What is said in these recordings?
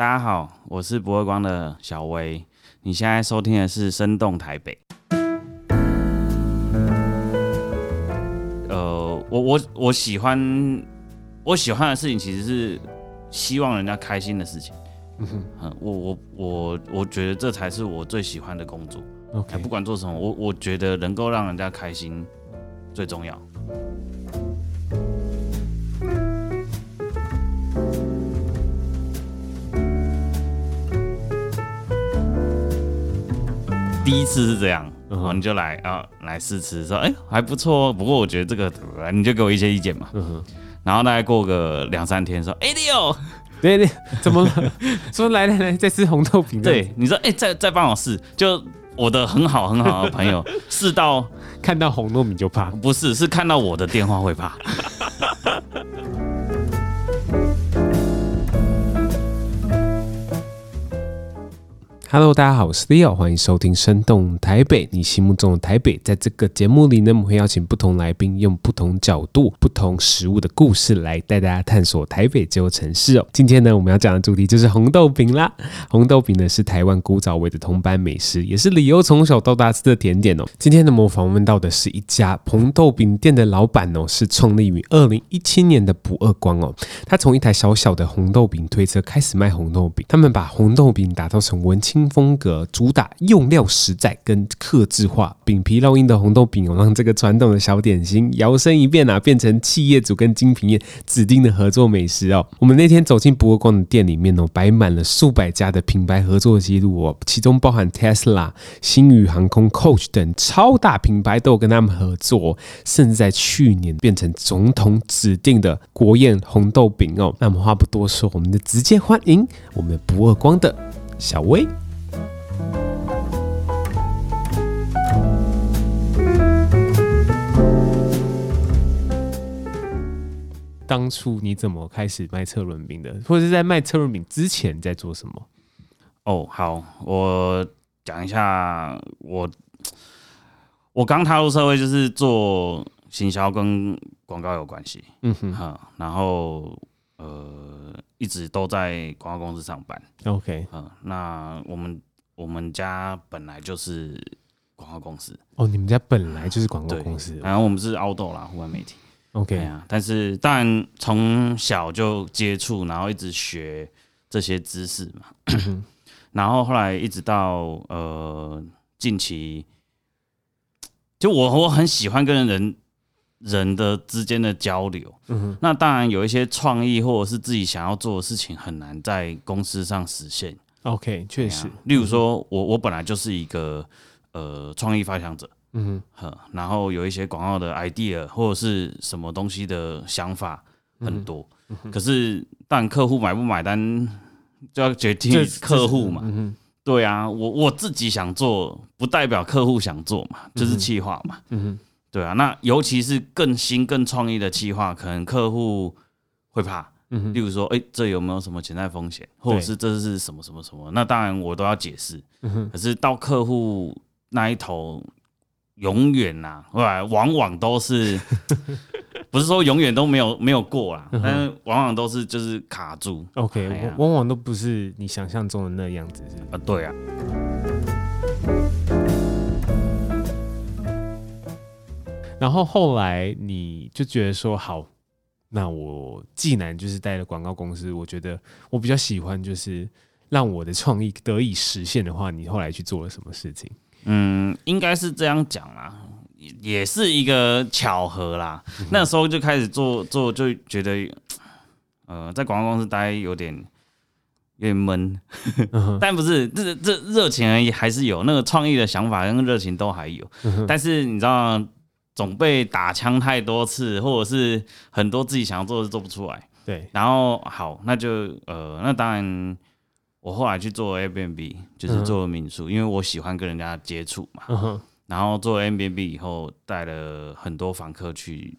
大家好，我是不二光的小薇，你现在收听的是生动台北。我喜欢的事情其实是希望人家开心的事情。我觉得这才是我最喜欢的工作。Okay. 不管做什么，我觉得能够让人家开心最重要。第一次是这样，嗯，你就来试吃，说哎还不错，不过我觉得这个你就给我一些意见嘛。嗯，然后大概过个2-3天说，哎六，对，怎么说来再吃红豆饼？对，你说哎再帮我试，就我的很好的朋友试到看到红豆饼就怕，不是，是看到我的电话会怕。Hello， 大家好，我是 Leo， 欢迎收听生动台北，你心目中的台北。在这个节目里呢，我们会邀请不同来宾，用不同角度、不同食物的故事来带大家探索台北这座城市哦。今天呢，我们要讲的主题就是红豆饼啦。红豆饼呢是台湾古早味的同班美食，也是李欧从小到大吃的甜点哦。今天呢，我访问到的是一家红豆饼店的老板哦，是创立于2017年的不二光哦。他从一台小小的红豆饼推车开始卖红豆饼，他们把红豆饼打造成文青风格，主打用料实在跟客制化，饼皮烙印的红豆饼哦，让这个传统的小点心摇身一变变成企业主跟精品业指定的合作美食哦。我们那天走进不二光的店里面哦，摆满了数百家的品牌合作记录哦，其中包含 Tesla、星宇航空、Coach 等超大品牌都有跟他们合作哦，甚至在去年变成总统指定的国宴红豆饼哦。那我们话不多说，我们就直接欢迎我们不二光的小薇。当初你怎么开始卖车轮饼的，或者是在卖车轮饼之前在做什么？哦，好，我讲一下，我刚踏入社会就是做行销跟广告有关系，嗯哼，然后一直都在广告公司上班 ，OK，那我们家本来就是广告公司哦，你们家本来就是广告公司，然后我们是 outdoor 啦，户外媒体。OK，啊，但是当然从小就接触，然后一直学这些知识嘛，然后后来一直到近期，就我很喜欢跟人的之间的交流，嗯，那当然有一些创意或者是自己想要做的事情很难在公司上实现。OK， 确实，啊，例如说我本来就是一个创意发想者。嗯哼，然后有一些广告的 idea 或者是什么东西的想法很多，嗯，可是但客户买不买单就要决定客户嘛，嗯，对啊，我自己想做不代表客户想做嘛，就是企划嘛，嗯，对啊，那尤其是更新更创意的企划，可能客户会怕，嗯，例如说哎这有没有什么潜在风险，或者是这是什么什么什么，那当然我都要解释，嗯，可是到客户那一头永远啊，往往都是不是说永远都没有过啦，但是往往都是就是卡住。OK，哎，往往都不是你想象中的那样子，是啊，对啊。然后后来你就觉得说，好，那我既然就是待了广告公司，我觉得我比较喜欢就是让我的创意得以实现的话，你后来去做了什么事情？嗯，应该是这样讲啦，也是一个巧合啦。嗯，那时候就开始做，就觉得，在广告公司待有点闷，嗯，但不是，这热情而已还是有，那个创意的想法跟热情都还有，嗯。但是你知道，总被打枪太多次，或者是很多自己想要做的做不出来。对。然后好，那就那当然。我后来去做 Airbnb， 就是做民宿，因为我喜欢跟人家接触嘛。然后做 Airbnb 以后，带了很多房客去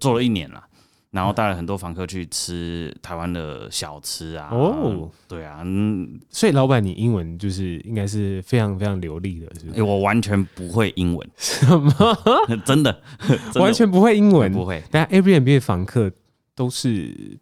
做了1年啦。然后带了很多房客去吃台湾的小吃啊。哦，对啊，嗯，所以老板，你英文就是应该是非常非常流利的，是不是？欸，我完全不会英文，什么？真的完全不会英文，不会。但 Airbnb 的房客都是。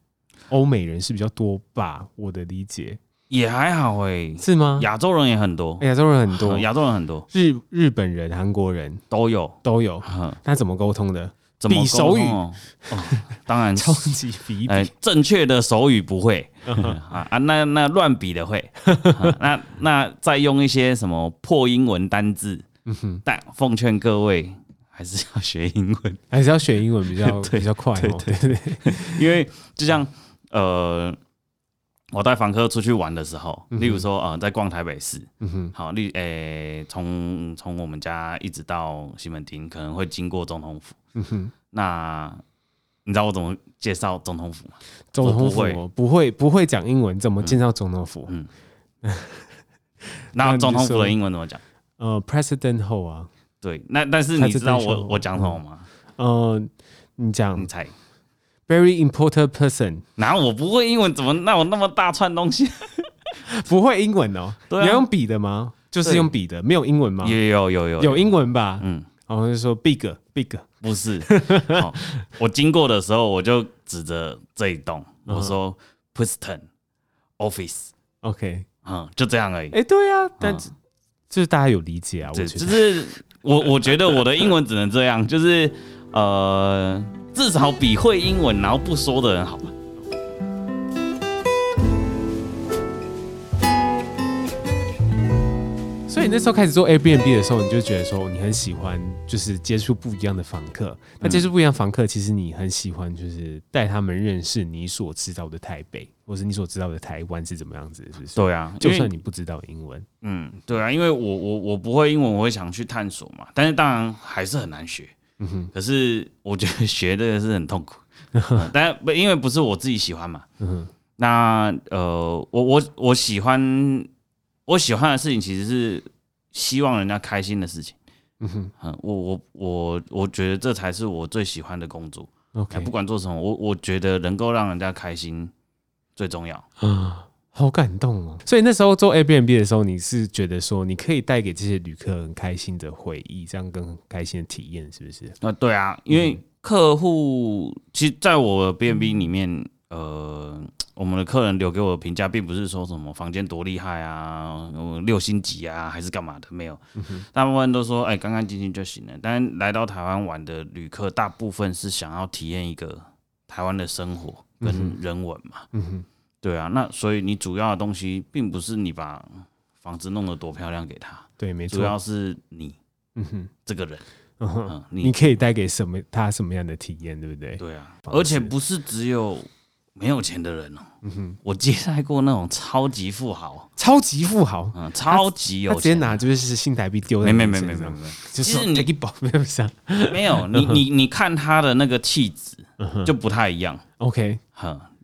欧美人是比较多吧，我的理解。也还好欸，是吗？亚洲人也很多，亚洲人很多，亚洲人很多，日本人、韩国人都有，都有。那怎么沟通的？怎么沟通？比手语，当然超级比正确的手语不会啊，那乱比的会，那再用一些什么破英文单字，但奉劝各位还是要学英文，还是要学英文比较快，对对对，因为就像我带房客出去玩的时候，例如说在逛台北市，好，从我们家一直到西门町，可能会经过总统府。那你知道我怎么介绍总统府吗？总统府不会讲英文，怎么介绍总统府？那总统府的英文怎么讲？President Hall 啊。对，那但是你知道我讲什么吗？你讲，你猜。Very important person。哪我不会英文，怎么那我那么大串东西？不会英文哦。对啊，你要用笔的吗？就是用笔的，没有英文吗？有英文吧？嗯，然后就说 big， 不是、哦。我经过的时候，我就指着这一栋，我说 Preston Office。OK， 嗯，就这样而已。哎，对啊，但就是大家有理解啊，我觉得。就是我觉得我的英文只能这样，就是至少比会英文然后不说的人好吧。所以你那时候开始做 Airbnb 的时候，你就觉得说你很喜欢，就是接触不一样的房客。那接触不一样的房客，其实你很喜欢，就是带他们认识你所知道的台北，或是你所知道的台湾是怎么样子，是不是？对啊，就算你不知道英文，嗯，对啊，因为我不会英文，我会想去探索嘛。但是当然还是很难学。可是我觉得学的是很痛苦，但因为不是我自己喜欢嘛。那我喜欢的事情其实是希望人家开心的事情。我觉得这才是我最喜欢的工作。Okay， 不管做什么，我觉得能够让人家开心最重要。好感动哦！所以那时候做 Airbnb 的时候，你是觉得说你可以带给这些旅客很开心的回忆，这样跟很开心的体验，是不是？对啊，因为客户其实在我 Airbnb 里面，我们的客人留给我的评价，并不是说什么房间多厉害啊，6星级啊，还是干嘛的，没有。大部分都说哎，干干净净就行了。但来到台湾玩的旅客，大部分是想要体验一个台湾的生活跟人文嘛。对啊，那所以你主要的东西并不是你把房子弄得多漂亮给他，对，没错，主要是你，这个人，你可以带给他什么样的体验，对不对？对啊，而且不是只有没有钱的人哦，我接待过那种超级富豪，超级富豪，超级有钱，他直接拿就是新台币丢在你身上，没，就是你一包没有上，没有，你看他的那个气质就不太一样 ，OK，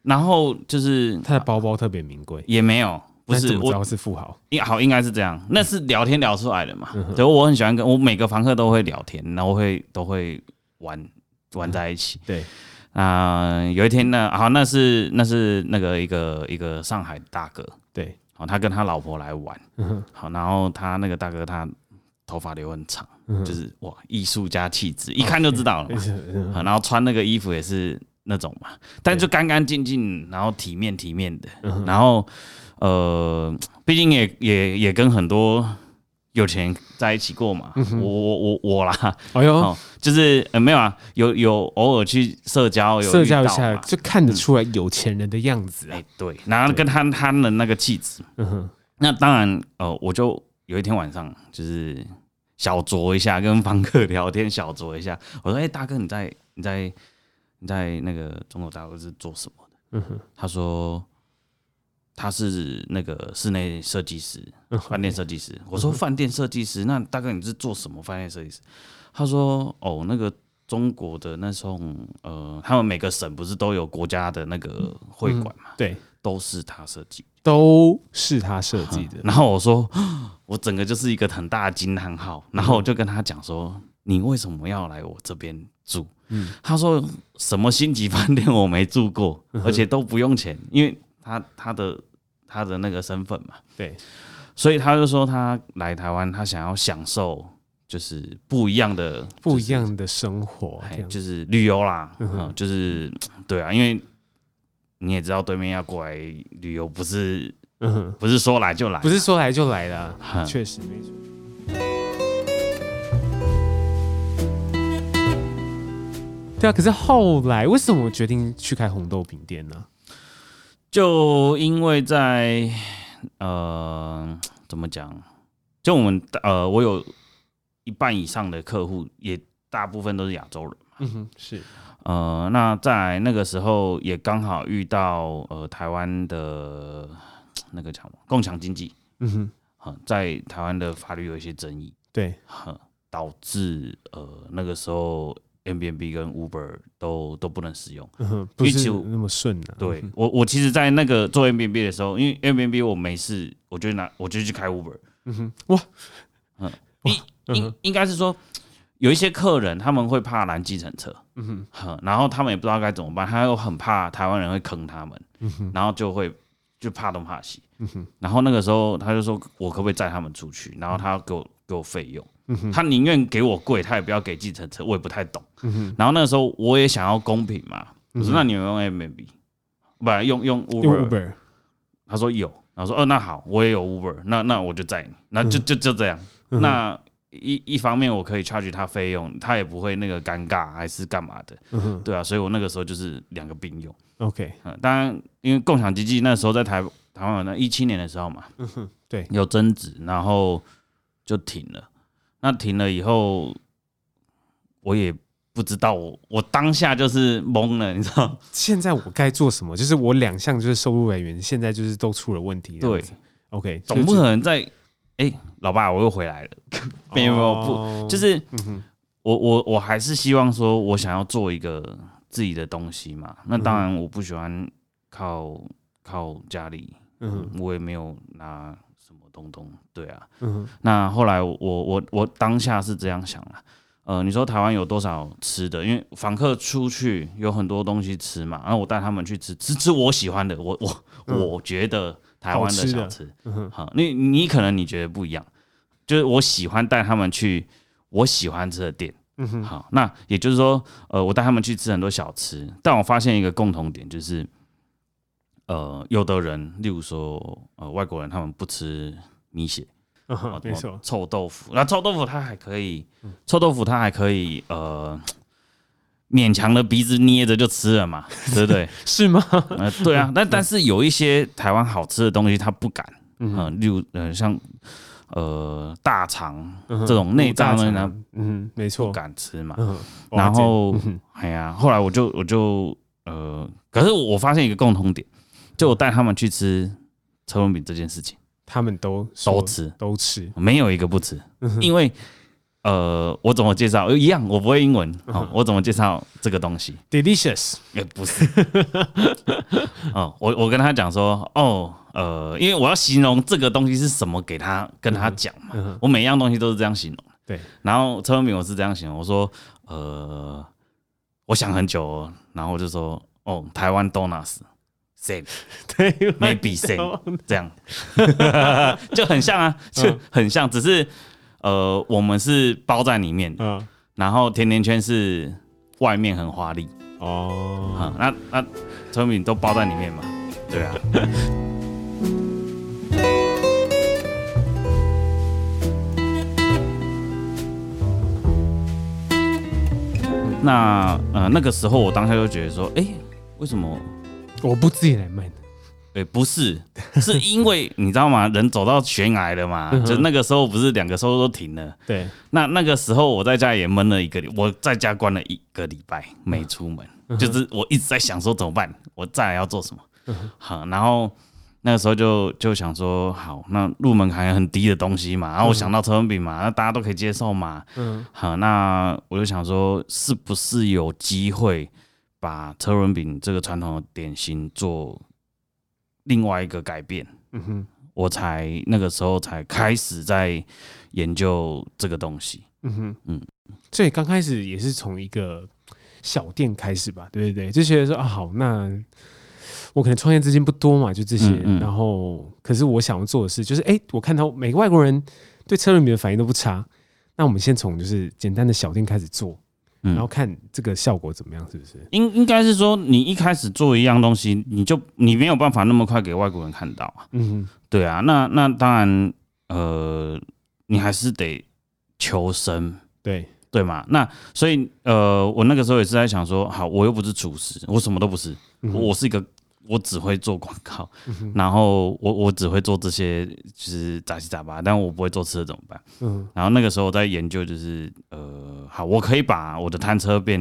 然后就是他的包包特别名贵，也没有，不是，怎么知道是富豪？好，应该是这样，那是聊天聊出来的嘛。对，我很喜欢跟我每个房客都会聊天，然后都会玩在一起。对，有一天呢，好，那是那个一个上海大哥，对，好，他跟他老婆来玩，好，然后他那个大哥他头发留很长，就是哇，艺术家气质，一看就知道了嘛。然后穿那个衣服也是那种嘛，但就干干净净，然后体面的，然后毕竟也跟很多有钱人在一起过嘛，我啦，哎呦，就是没有啊，有偶尔去社交一下，就看得出来有钱人的样子啊，对，然后跟他的那个气质，那当然我就有一天晚上就是小酌一下，跟房客聊天小酌一下，我说哎，大哥你在那个中国大陆是做什么的？他说他是那个室内设计师，饭店设计师。我说饭店设计师，那大概你是做什么饭店设计师？他说哦，那个中国的那种他们每个省不是都有国家的那个会馆嘛？对，都是他设计的。然后我说我整个就是一个很大的惊叹号，然后我就跟他讲说，你为什么要来我这边住？他说什么星级饭店我没住过，而且都不用钱，因为他的那个身份嘛，对，所以他就说他来台湾，他想要享受就是不一样的生活，就是旅游啦，就是对啊，因为你也知道对面要过来旅游，不是、不是说来就来，不是说来就来的、确实没错。对啊，可是后来为什么我决定去开红豆饼店呢、就因为在怎么讲？就我们我有一半以上的客户也大部分都是亚洲人嘛。嗯哼，是。那在那个时候也刚好遇到台湾的那个叫共享经济。嗯哼，在台湾的法律有一些争议。对，导致那个时候。Airbnb 跟 Uber 都不能使用，不是那么顺啊。对，我其实，在那个做 Airbnb 的时候，因为 Airbnb 我没事，我就去开 Uber。嗯哼，哇，应该是说有一些客人他们会怕拦计程车，嗯哼，然后他们也不知道该怎么办，他又很怕台湾人会坑他们，嗯哼，然后就怕东怕西，嗯哼，然后那个时候他就说我可不可以载他们出去，然后他要给我费用。他宁愿给我贵，他也不要给计程车，我也不太懂。然后那个时候我也想要公平嘛，我说那你有用 Airbnb， 不用 Uber， 他说有，然后说那好，我也有 Uber， 那我就载你，那就这样。那一方面我可以 charge 他费用，他也不会那个尴尬还是干嘛的，对啊，所以我那个时候就是两个并用。OK， 当然因为共享经济那时候在台湾那2017年的时候嘛，对，有争执，然后就停了。那停了以后，我也不知道我当下就是懵了，你知道？现在我该做什么？就是我两项就是收入来源，现在就是都出了问题。对 ，OK， 总不可能在老爸我又回来了，没有不，就是、我还是希望说我想要做一个自己的东西嘛。那当然我不喜欢靠家里，我也没有拿。东东对啊，那后来我当下是这样想啦，你说台湾有多少吃的？因为访客出去有很多东西吃嘛，然后我带他们去吃我喜欢的，我觉得台湾的小吃，好，你可能你觉得不一样，就是我喜欢带他们去我喜欢吃的店，好，那也就是说，我带他们去吃很多小吃，但我发现一个共同点就是。有的人，例如说，外国人他们不吃米血，没错，臭豆腐，那臭豆腐他还可以，勉强的鼻子捏着就吃了嘛，对不对？是吗？对啊，但是有一些台湾好吃的东西他不敢，例如像大肠这种内脏呢，没错，不敢吃嘛。然后，哎呀，后来我就可是我发现一个共同点。就我带他们去吃车轮饼这件事情，他们都吃，没有一个不吃。因为我怎么介绍一样，我不会英文，我怎么介绍这个东西 ？Delicious 也不是、我跟他讲说，因为我要形容这个东西是什么，给他跟他讲嘛。我每样东西都是这样形容。对，然后车轮饼我是这样形容，我说我想很久，然后我就说台湾 donuts。same， 对 ，maybe same， 这样就很像啊，就很像，只是我们是包在里面的，然后甜甜圈是外面很华丽哦，那产品都包在里面嘛，对啊。那那个时候我当下就觉得说，为什么？我不自己来卖的，不是，是因为你知道吗？人走到悬崖了嘛，就那个时候不是两个收入都停了。对，那个时候我在家也闷了一个，我在家关了一个礼拜没出门，就是我一直在想说怎么办，我再来要做什么。好，然后那个时候就想说，好，那入门槛很低的东西嘛，然后我想到车轮饼嘛，那大家都可以接受嘛。好，那我就想说，是不是有机会？把车轮饼这个传统的点心做另外一个改变，我才那个时候才开始在研究这个东西，所以刚开始也是从一个小店开始吧，对不对？就觉得说啊，好，那我可能创业资金不多嘛，就这些，然后可是我想要做的事就是，我看到每个外国人对车轮饼的反应都不差，那我们先从就是简单的小店开始做。然后看这个效果怎么样，是不是？应该是说，你一开始做一样东西，你没有办法那么快给外国人看到啊。嗯，对啊，那当然，你还是得求生，对嘛？那所以我那个时候也是在想说，好，我又不是厨师，我什么都不是，我是一个。我只会做广告，然后我只会做这些就是杂七杂八，但我不会做吃的怎么办？然后那个时候我在研究，就是好，我可以把我的摊车变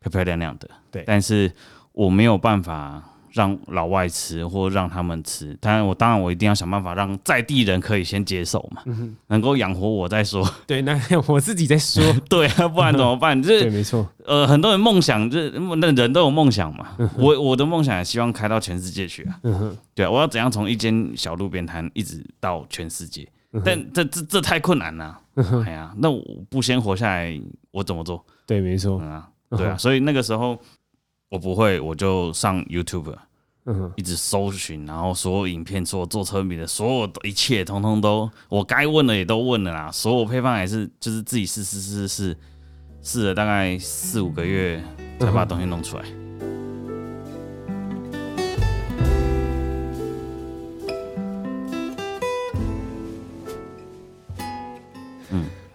漂漂亮亮的，对，但是我没有办法让老外吃或让他们吃，当然我一定要想办法让在地人可以先接受嘛，能够养活我再说。对，那我自己再说。对啊，不然怎么办？就是对，没错。很多人梦想，就是人都有梦想嘛。我的梦想也希望开到全世界去啊。对啊，我要怎样从一间小路边摊一直到全世界？但这太困难了啊。哎呀，那我不先活下来，我怎么做？对，没错。对啊，所以那个时候。我不会，我就上 YouTube，一直搜寻，然后所有影片，所有做车迷的，所有的一切，通通都我该问的也都问了啦，所有配方也是，就是自己试了大概4-5个月，才把东西弄出来。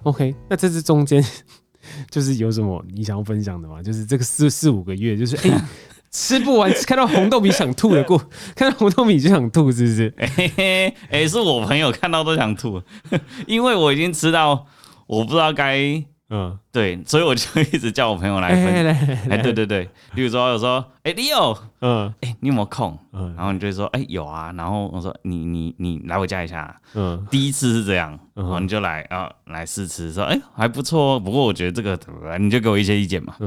OK， 那这是中间。就是有什么你想要分享的吗？就是这个4-5个月，就是吃不完，看到红豆米想吐的过，看到红豆米就想吐，是不是？是我朋友看到都想吐，因为我已经吃到我不知道该对，所以我就一直叫我朋友来分。对，例如说有时候Leo，你有没有空？然后你就会说有啊，然后我说你来我家一下，第一次是这样，然后你就来试吃，说还不错，不过我觉得这个你就给我一些意见嘛，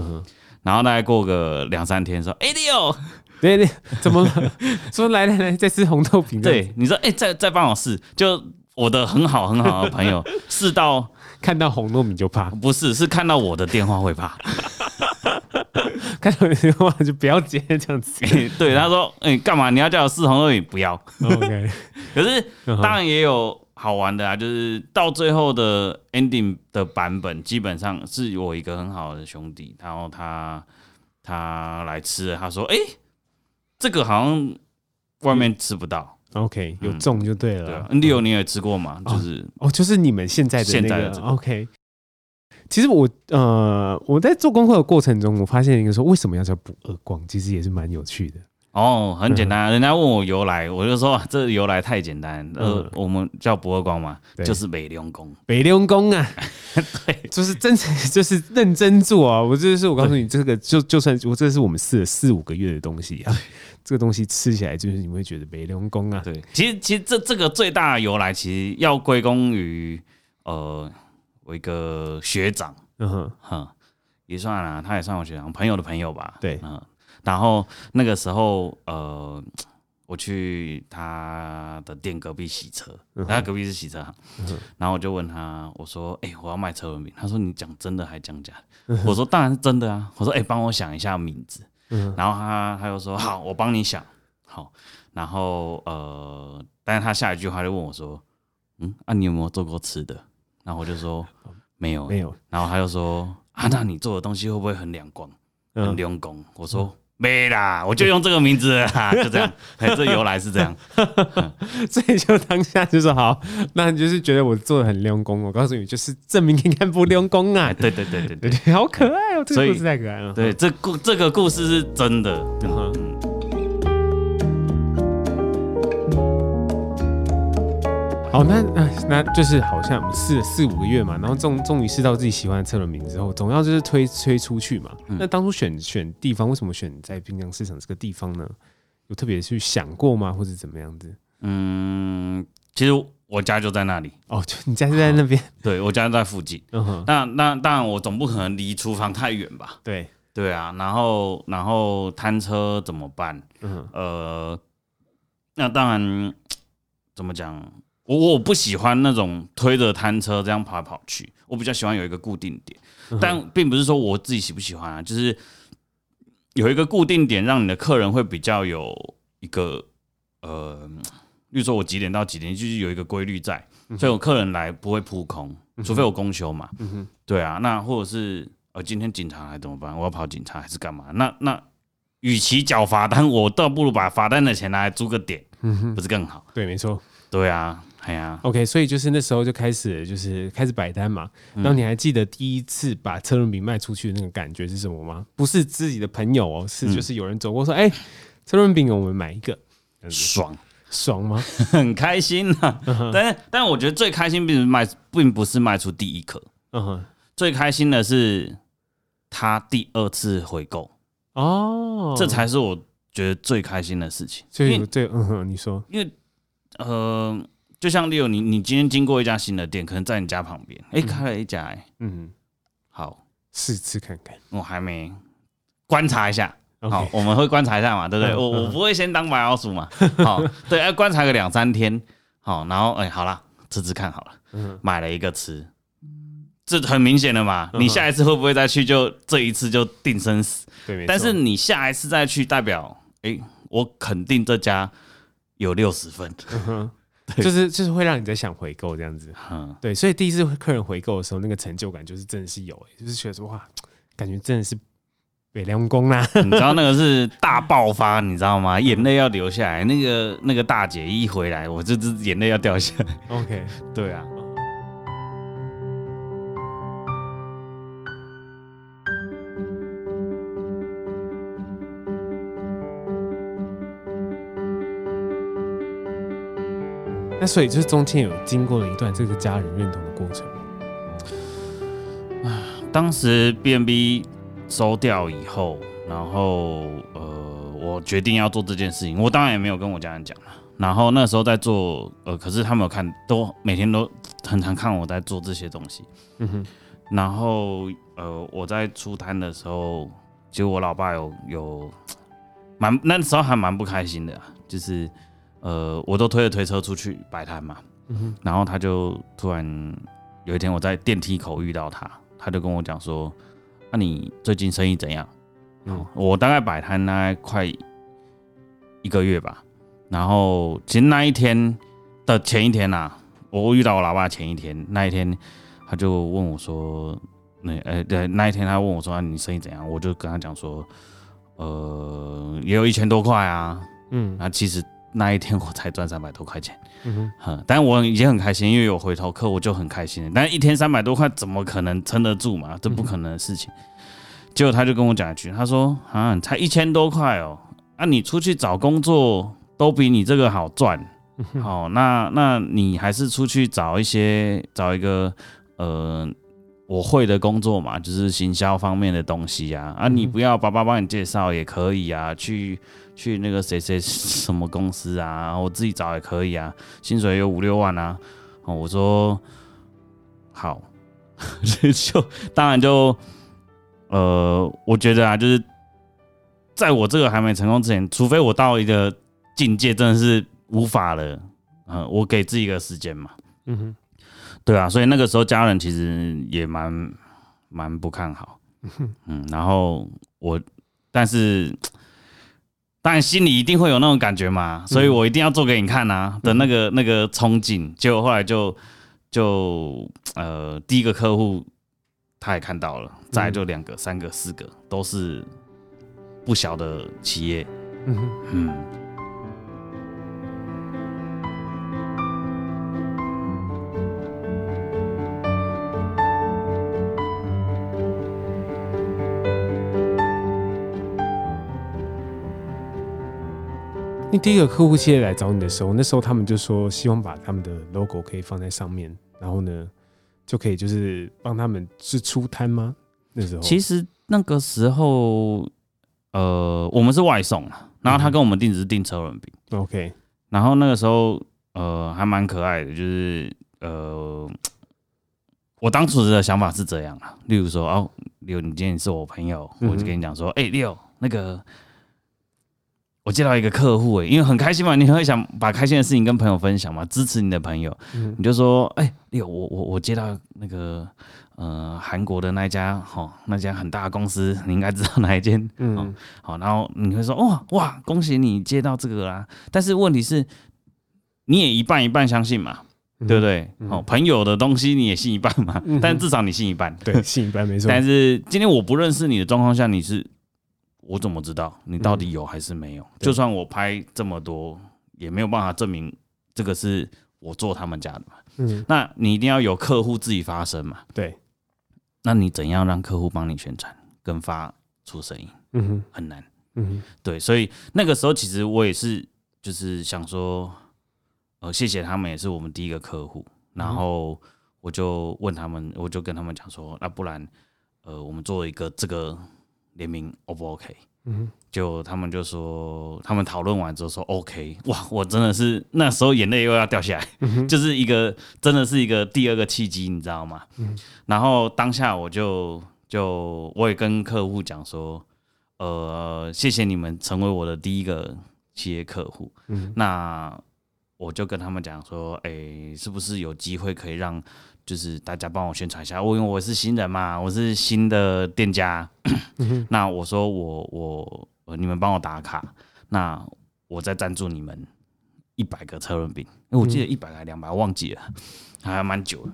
然后大概过个2-3天说Leo，对，怎么了？说来再吃红豆饼，对，你说再帮我试，就我的很好的朋友试到。看到红糯米就怕，不是看到我的电话会怕，看到我的电话就不要接这样子。对，他说：“干嘛？你要叫我试红糯米？不要。” OK。可是当然也有好玩的啊，就是到最后的 ending 的版本，基本上是我一个很好的兄弟，然后他来吃了，他说：“这个好像外面吃不到。”OK， 有中就对了。Leo，你也吃过嘛？就是你们现在的那个的OK。其实我在做功课的过程中，我发现一个说为什么要叫不二光，其实也是蛮有趣的。哦，很简单，人家问我由来，我就说这由来太简单。我们叫不二光嘛，就是北龙宫啊，对，就是真就是认真做啊。我告诉你，这个就算我这是我们试了4-5个月的东西啊。这个东西吃起来就是你会觉得北龙宫啊，对，其实这个最大的由来其实要归功于我一个学长，也算啦，他也算我学长朋友的朋友吧，对，然后那个时候我去他的店隔壁洗车，他隔壁是洗车行，然后我就问他，我说我要卖车轮饼，他说你讲真的还讲假的，我说当然是真的啊，我说帮我想一下名字。然后他又说好，我帮你想好，然后但是他下一句话就问我说，你有没有做过吃的？然后我就说没有。然后他就说那你做的东西会不会很两光，很两光？我说没啦，我就用这个名字了啦，就这样，这由来是这样，所以就当下就说好，那你就是觉得我做的很用功，我告诉你，就是证明你看不用功啊，对，好可爱哦，这个故事太可爱了，对，这个故事是真的，好，那就是好像我们试了4-5个月嘛，然后终于试到自己喜欢的车轮饼之后，总要就是推出去嘛。那当初选地方，为什么选在滨江市场这个地方呢？有特别去想过吗，或者怎么样子？其实我家就在那里。哦，就你家就在那边？对，我家就在附近。那当然，我总不可能离厨房太远吧？对啊，然后摊车怎么办？那当然怎么讲？我不喜欢那种推着摊车这样跑来跑去，我比较喜欢有一个固定点，但并不是说我自己喜不喜欢啊，就是有一个固定点，让你的客人会比较有一个例如说我几点到几点，就是有一个规律在，所以我客人来不会扑空，除非我公休嘛，对啊，那或者是今天警察来怎么办？我要跑警察还是干嘛？那与其缴罚单，我倒不如把罚单的钱拿来租个点，不是更好？对，没错。对啊，哎呀、啊、，OK， 所以就是那时候就开始，摆单嘛。然后你还记得第一次把车轮饼卖出去的那个感觉是什么吗？不是自己的朋友哦，是就是有人走过说：“哎、车轮饼，我们买一个。”爽，爽吗？很开心啊！但我觉得最开心并不是卖出第一颗，最开心的是他第二次回购哦，这才是我觉得最开心的事情。所以对，你说，因为就像Leo，你今天经过一家新的店，可能在你家旁边，开了一家，好，试吃看看。我还没观察一下，好，我们会观察一下嘛，对不对？我不会先当白老鼠嘛，好，对，要观察个2-3天，好，然后好啦，吃吃看好了，买了一个吃，这很明显的嘛，你下一次会不会再去？就这一次就定生死，对，但是你下一次再去，代表我肯定这家有60分。就是会让你在想回购这样子，对，所以第一次客人回购的时候，那个成就感就是真的是有，就是觉得说哇，感觉真的是北凉宫啦，你知道那个是大爆发，你知道吗？眼泪要流下来，那个大姐一回来，我就是眼泪要掉下来。OK， 对啊。那所以就是中间有经过了一段这个家人认同的过程。当时 B&B 收掉以后，然后我决定要做这件事情，我当然也没有跟我家人讲了。然后那时候在做可是他们有看，都每天都很常看我在做这些东西。然后我在出摊的时候，其实我老爸有那时候还蛮不开心的，就是。我都推着推车出去摆摊嘛，然后他就突然有一天我在电梯口遇到他，他就跟我讲说：“那你最近生意怎样？”我大概摆摊大概快1个月吧，然后其实那一天的前一天啊，我遇到我老爸前一天，那一天他就问我说：“那一天他问我说、你生意怎样？”我就跟他讲说：“也有1000多块啊。”那其实。那一天我才赚300多块钱，但我已经很开心，因为有回头客，我就很开心了。但一天300多块怎么可能撑得住嘛？这不可能的事情。结果他就跟我讲一句，他说：“啊，你才1000多块哦，啊，你出去找工作都比你这个好赚。好，那你还是出去找一个我会的工作嘛，就是行销方面的东西啊。啊，你不要爸爸帮你介绍也可以啊，去那个谁谁什么公司啊，我自己找也可以啊，薪水有5-6万啊。”我说好，就当然就我觉得啊，就是在我这个还没成功之前，除非我到一个境界真的是无法了，我给自己一个时间嘛，对啊，所以那个时候家人其实也蛮不看好，然后但是。但心里一定会有那种感觉嘛，所以我一定要做给你看啊的那个憧憬。结果后来就第一个客户他也看到了，再来就2个、3个、4个，都是不小的企业。那第一个客户企业来找你的时候，那时候他们就说希望把他们的 logo 可以放在上面，然后呢就可以就是帮他们是出摊吗？那时候其实那个时候我们是外送啦，然后他跟我们定制订车轮饼 OK， 然后那个时候还蛮可爱的，就是我当初的想法是这样啦，例如说哦Leo，你今天是我朋友，我就跟你讲说Leo，那个。我接到一个客户，因为很开心嘛，你会想把开心的事情跟朋友分享嘛，支持你的朋友，你就说，我接到那个韩国的那一家，那家很大的公司，你应该知道哪一间，好，然后你会说，哇，恭喜你接到这个啦，但是问题是，你也一半一半相信嘛，对不对？好、朋友的东西你也信一半嘛，但至少你信一半，对，信一半没错。但是今天我不认识你的状况下，我怎么知道你到底有还是没有？就算我拍这么多，也没有办法证明这个是我做他们家的嘛。那你一定要有客户自己发声嘛。对，那你怎样让客户帮你宣传跟发出声音？很难。对，所以那个时候其实我也是，就是想说。谢谢他们，也是我们第一个客户。然后我就问他们，我就跟他们讲说，那不然，我们做一个这个联名 ，O 不 OK？ 就他们就说，他们讨论完之后说 OK。哇，我真的是那时候眼泪又要掉下来，就是一个真的是一个第二个契机，你知道吗？然后当下我就我也跟客户讲说，谢谢你们成为我的第一个企业客户。那我就跟他们讲说，是不是有机会可以让就是大家帮我宣传一下？因为我是新人嘛，我是新的店家。那我说你们帮我打卡，那我再赞助你们100个车轮饼。因为我记得100还200，忘记了，还蛮久了。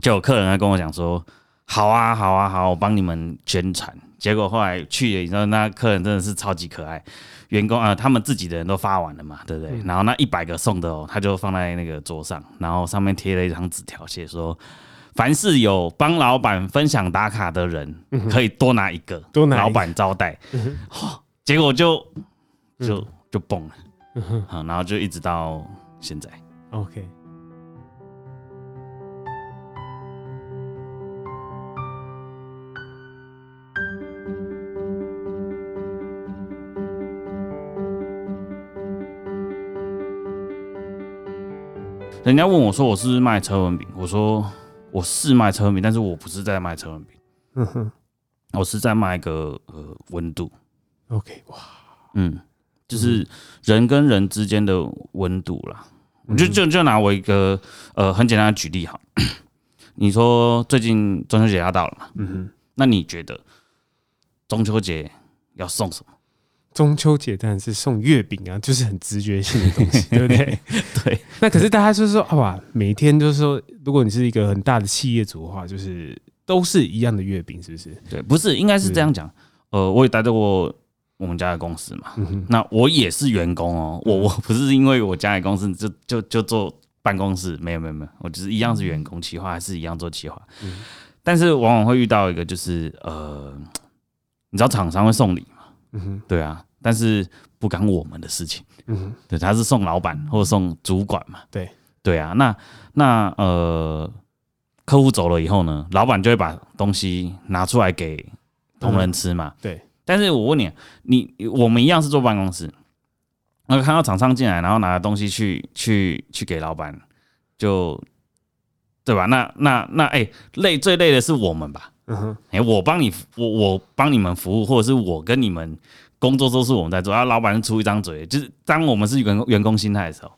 就有客人来跟我讲说，好啊，好啊，好，我帮你们宣传。结果后来去了，你知道那客人真的是超级可爱，员工他们自己的人都发完了嘛，对不对？然后那100个送的他就放在那个桌上，然后上面贴了一张纸条，写说凡是有帮老板分享打卡的人，可以多拿一个，老板招待。结果就蹦了，然后就一直到现在。OK。人家问我说我是不是卖车轮饼，我说我是卖车轮饼，但是我不是在卖车轮饼，我是在卖一个温度。OK， 哇，就是人跟人之间的温度啦。我就拿我一个很简单的举例好，你说最近中秋节要到了嘛，那你觉得中秋节要送什么？中秋节当然是送月饼啊，就是很直觉性的东西，对不对？对。那可是大家就是说，哇，每天就是说，如果你是一个很大的企业主的话，就是都是一样的月饼，是不是？对，不是，应该是这样讲。我也待在过我们家的公司嘛，那我也是员工哦，我不是因为我家的公司就做办公室，没有，我就是一样是员工，企划还是一样做企划，但是往往会遇到一个就是你知道厂商会送礼嘛，对啊。但是不干我们的事情，对，他是送老板或送主管嘛，对啊，那客户走了以后呢，老板就会把东西拿出来给同仁吃嘛，对。但是我问你我们一样是坐办公室，那看到厂商进来，然后拿东西去给老板，就对吧？那最累的是我们吧？我帮你们服务，或者是我跟你们。工作都是我们在做，然后老板出一张嘴，就是当我们是员工心态的时候，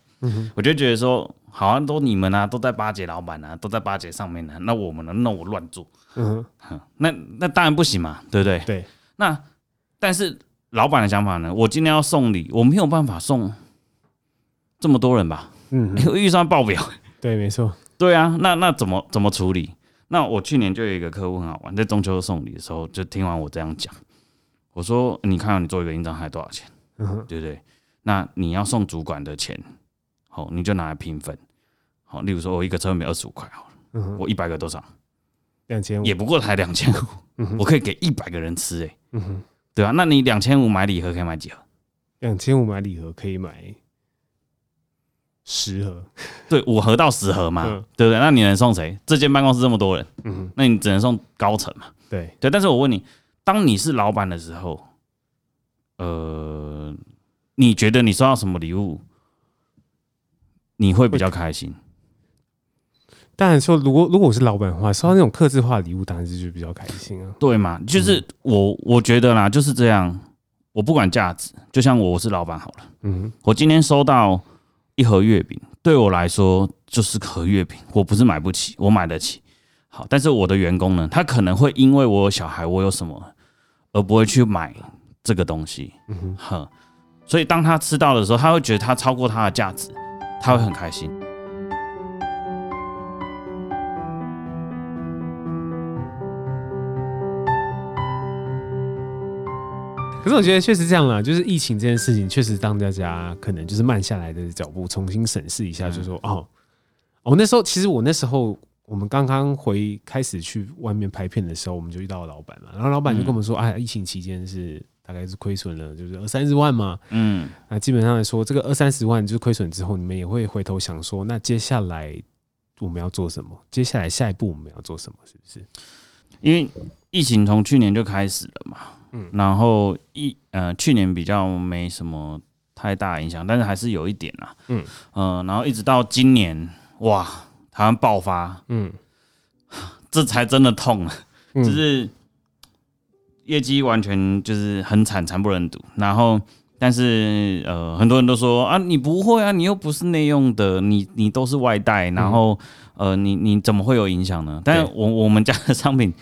我就觉得说，好像都你们啊，都在巴结老板啊，都在巴结上面啊，那我们呢？那我乱做，那当然不行嘛，对不对？对。那但是老板的想法呢？我今天要送礼，我没有办法送这么多人吧？预算爆表。对，没错。对啊，那怎么处理？那我去年就有一个客户很好玩，在中秋送礼的时候，就听完我这样讲。我说，你看到你做一个印章还多少钱，对不对？那你要送主管的钱，好，你就拿来平分。好，例如说我一个车轮饼25块好了，我100个多少？2500，也不过才2500，我可以给100个人吃哎，对啊，那你2500买礼盒可以买几盒？2500买礼盒可以买10盒，对，5盒到10盒嘛，对不对？那你能送谁？这间办公室这么多人，那你只能送高层嘛，对。但是我问你。当你是老板的时候，你觉得你收到什么礼物，你会比较开心？当然说，如果我是老板的话，收到那种客制化的礼物，当然是比较开心啊。对嘛？就是我觉得啦，就是这样。我不管价值，就像我是老板好了，我今天收到一盒月饼，对我来说就是盒月饼，我不是买不起，我买得起。好，但是我的员工呢，他可能会因为我有小孩，我有什么，而不会去买这个东西，所以当他吃到的时候，他会觉得他超过他的价值，他会很开心。可是我觉得确实这样啦，就是疫情这件事情确实让大家可能就是慢下来的脚步，重新审视一下，就说哦，那时候其实我那时候我们刚刚开始去外面拍片的时候，我们就遇到老板嘛，然后老板就跟我们说，哎，疫情期间是大概是亏损了，就是20-30万嘛，那基本上来说，这个20-30万就是亏损之后，你们也会回头想说，那接下来我们要做什么？接下来下一步我们要做什么？是不是？因为疫情从去年就开始了嘛，然后去年比较没什么太大影响，但是还是有一点啦，然后一直到今年，哇，台湾爆发，这才真的痛了，就是业绩完全就是很惨，惨不忍睹。然后，但是很多人都说啊，你不会啊，你又不是内用的，你都是外带，然后你怎么会有影响呢？但是我们家的商品。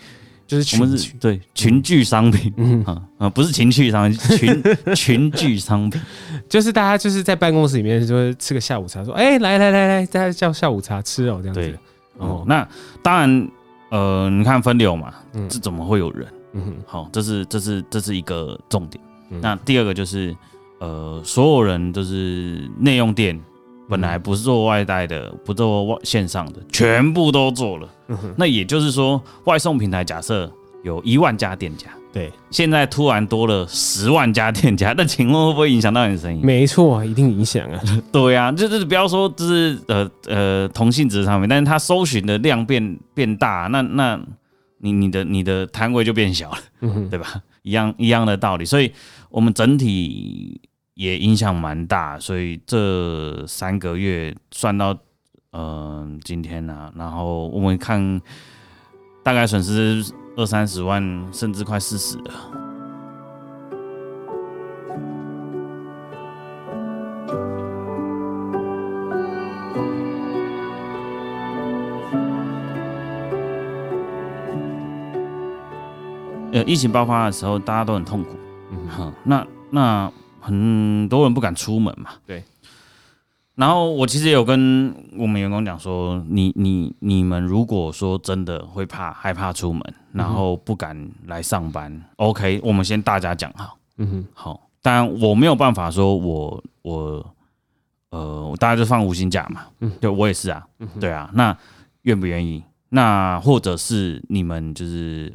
就是群聚商品，不是情趣商品，群聚商品，就是大家就是在办公室里面就会吃个下午茶，说哎、欸、来，大家叫下午茶吃哦，这样子。对，那当然，你看分流嘛，这怎么会有人？好，这是一个重点。那第二个就是，所有人都是内用店。本来不是做外带的，不做线上的，全部都做了。那也就是说，外送平台假设有1万家店家，对，现在突然多了10万家店家，那请问会不会影响到你的生意？没错，一定影响啊。对啊，就是不要说就是同性质上面，但是它搜寻的量变大，那你的摊位就变小了，对吧？一样的道理，所以我们整体。也影响蛮大，所以这3个月算到今天啊，然后我们看大概损失20-30万，甚至快40了。疫情爆发的时候，大家都很痛苦，那。很多人不敢出门嘛，对。然后我其实也有跟我们员工讲说，你们如果说真的会害怕出门，然后不敢来上班，OK， 我们先大家讲好，好。当然我没有办法说我大家就放无薪假嘛，对我也是啊，对啊。那愿不愿意？那或者是你们就是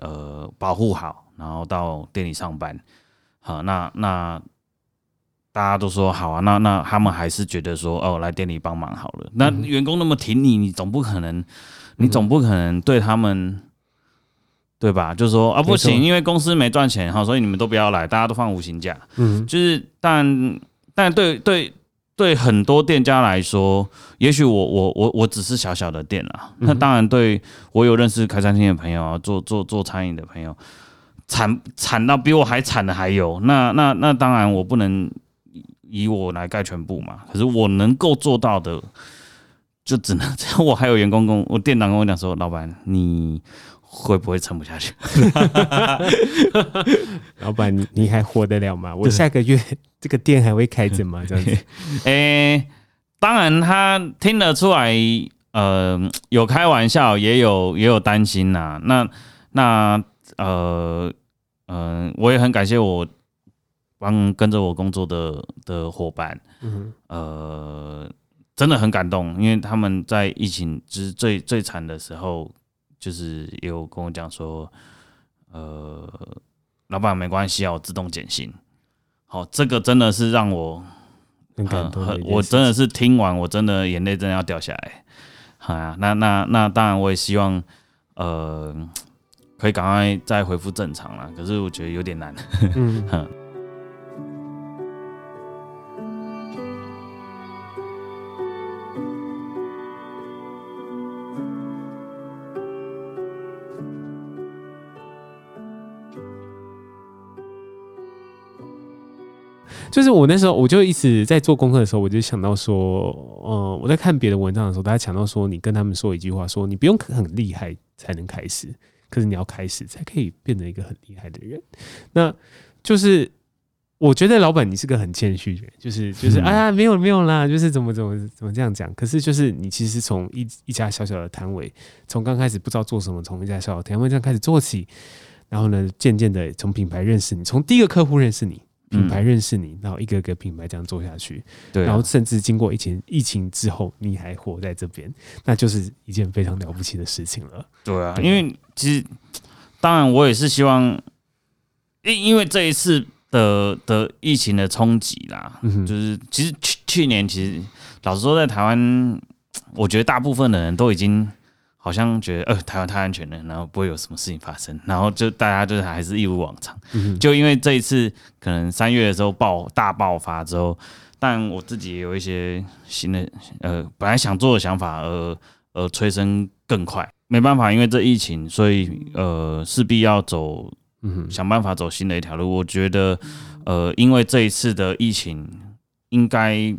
保护好，然后到店里上班，好，那。大家都说好啊，那他们还是觉得说哦，来店里帮忙好了。那员工那么挺你，你总不可能对他们，对吧？就说啊不行，因为公司没赚钱哈，所以你们都不要来，大家都放无薪假。就是但对很多店家来说，也许我只是小小的店啦。那当然对我有认识开餐厅的朋友啊，做餐饮的朋友，惨到比我还惨的还有。那当然我不能。以我来盖全部嘛，可是我能够做到的，就只能这样。我还有员工我店长跟我讲说，老板你会不会撑不下去？老板你还活得了吗？我下个月这个店还会开着吗？这样子，当然他听得出来，有开玩笑，也有担心呐。那我也很感谢我。跟着我工作的伙伴，真的很感动，因为他们在疫情就是最惨的时候，就是也有跟我讲说，老板没关系啊，我自动减薪。好，这个真的是让我很感动，我真的是听完，我真的眼泪真的要掉下来。啊，那当然，我也希望可以赶快再恢复正常啦，可是我觉得有点难。就是我那时候，我就一直在做功课的时候，我就想到说，我在看别的文章的时候，大家讲到说，你跟他们说一句话，说你不用很厉害才能开始，可是你要开始才可以变成一个很厉害的人。那就是我觉得老板你是个很谦虚的人，就是啊没有啦，就是怎么这样讲。可是就是你其实从一家小小的摊位，从刚开始不知道做什么，从一家小小的摊位这样开始做起，然后呢，渐渐的从品牌认识你，从第一个客户认识你。品牌认识你，然后一个个品牌这样做下去，对、啊，然后甚至经过疫情之后，你还活在这边，那就是一件非常了不起的事情了。对啊，因为其实当然我也是希望，因为这一次的疫情的冲击啦、嗯，就是其实去年其实老实说，在台湾，我觉得大部分的人都已经好像觉得台湾太安全了，然后不会有什么事情发生，然后就大家就是还是一如往常、嗯。就因为这一次可能3月的时候大爆发之后，但我自己也有一些新的本来想做的想法而催生更快，没办法，因为这疫情，所以势必要走、嗯、想办法走新的一条路。我觉得因为这一次的疫情，应该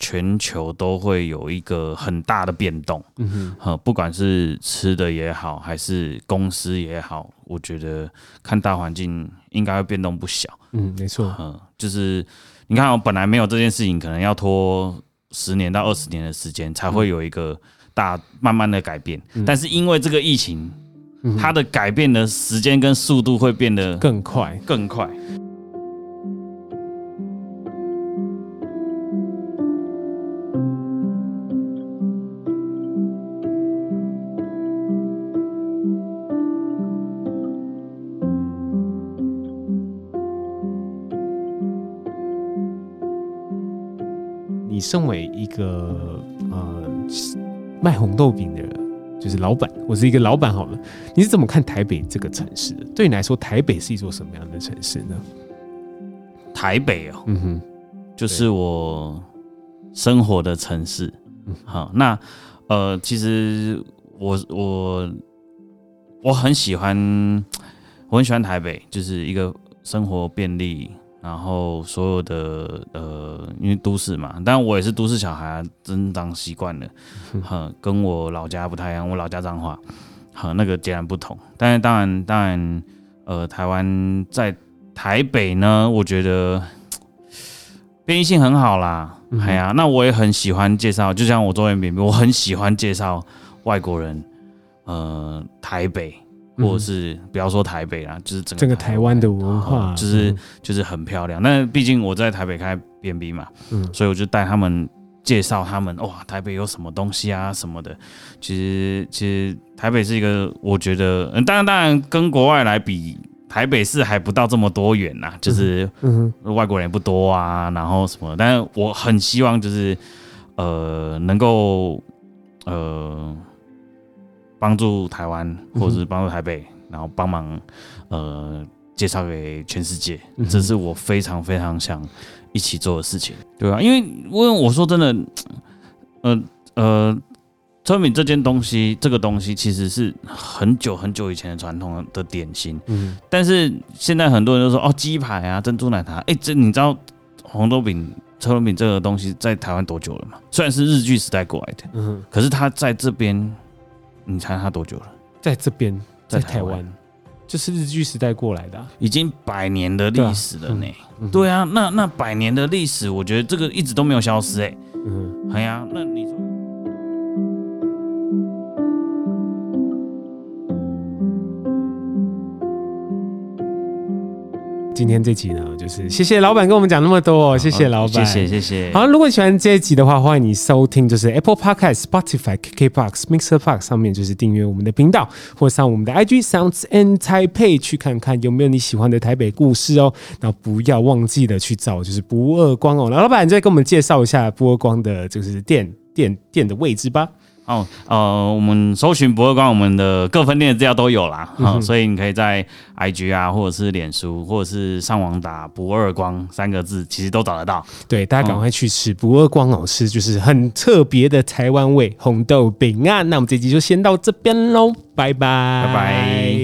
全球都会有一个很大的变动、嗯哼，不管是吃的也好，还是公司也好，我觉得看大环境应该会变动不小。嗯，没错。就是你看，本来没有这件事情，可能要拖10年到20年的时间才会有一个慢慢的改变、嗯。但是因为这个疫情，嗯、它的改变的时间跟速度会变得更快。身为一个卖红豆饼的人，就是老板，我是一个老板好了。你是怎么看台北这个城市的？对你来说，台北是一座什么样的城市呢？台北哦，嗯哼，就是我生活的城市。好，那其实我很喜欢台北，就是一个生活便利。然后所有的因为都市嘛，但我也是都市小孩、啊，真长习惯了，跟我老家不太一样。我老家彰化，那个截然不同。但是当然，台湾在台北呢，我觉得便利性很好啦。嗯、哎呀，那我也很喜欢介绍，就像我做 Airbnb， 我很喜欢介绍外国人，台北。或者是不要说台北啦，就是整个台湾的文化，就是很漂亮。那毕竟我在台北开 Airbnb 嘛、嗯，所以我就带他们介绍他们哇，台北有什么东西啊什么的。其实台北是一个，我觉得当然跟国外来比，台北市还不到这么多元呐、啊，就是外国人也不多啊，然后什么。但是我很希望就是能够帮助台湾，或者是帮助台北，嗯、然后帮忙介绍给全世界、嗯，这是我非常非常想一起做的事情，对吧、啊？因为我说真的，车米这个东西其实是很久很久以前的传统的点心，嗯、但是现在很多人都说哦，鸡排啊，珍珠奶茶，这你知道红豆饼？车轮饼这个东西在台湾多久了嘛？虽然是日据时代过来的，嗯、可是它在这边。你猜他多久了？在这边，在台湾，就是日据时代过来的、啊，已经100年的历史了呢、嗯。对啊，那100年的历史，我觉得这个一直都没有消失哎、欸。嗯，哎呀、啊，那你说。今天这集呢，就是谢谢老板跟我们讲那么多、哦，谢谢老板，谢谢。好，如果喜欢这一集的话，欢迎你收听，就是 Apple Podcast、Spotify、KKBox、Mixer Park 上面就是订阅我们的频道，或上我们的 IG Sounds and Taipei 去看看有没有你喜欢的台北故事哦。然后不要忘记了去找就是不二光哦，老板再跟我们介绍一下不二光的就是店的位置吧。哦，我们搜寻不二光，我们的各分店的资料都有啦，所以你可以在 IG 啊，或者是脸书，或者是上网打“不二光”3个字，其实都找得到。对，大家赶快去吃不二光哦，吃就是很特别的台湾味红豆饼啊！那我们这集就先到这边喽，拜拜，拜拜。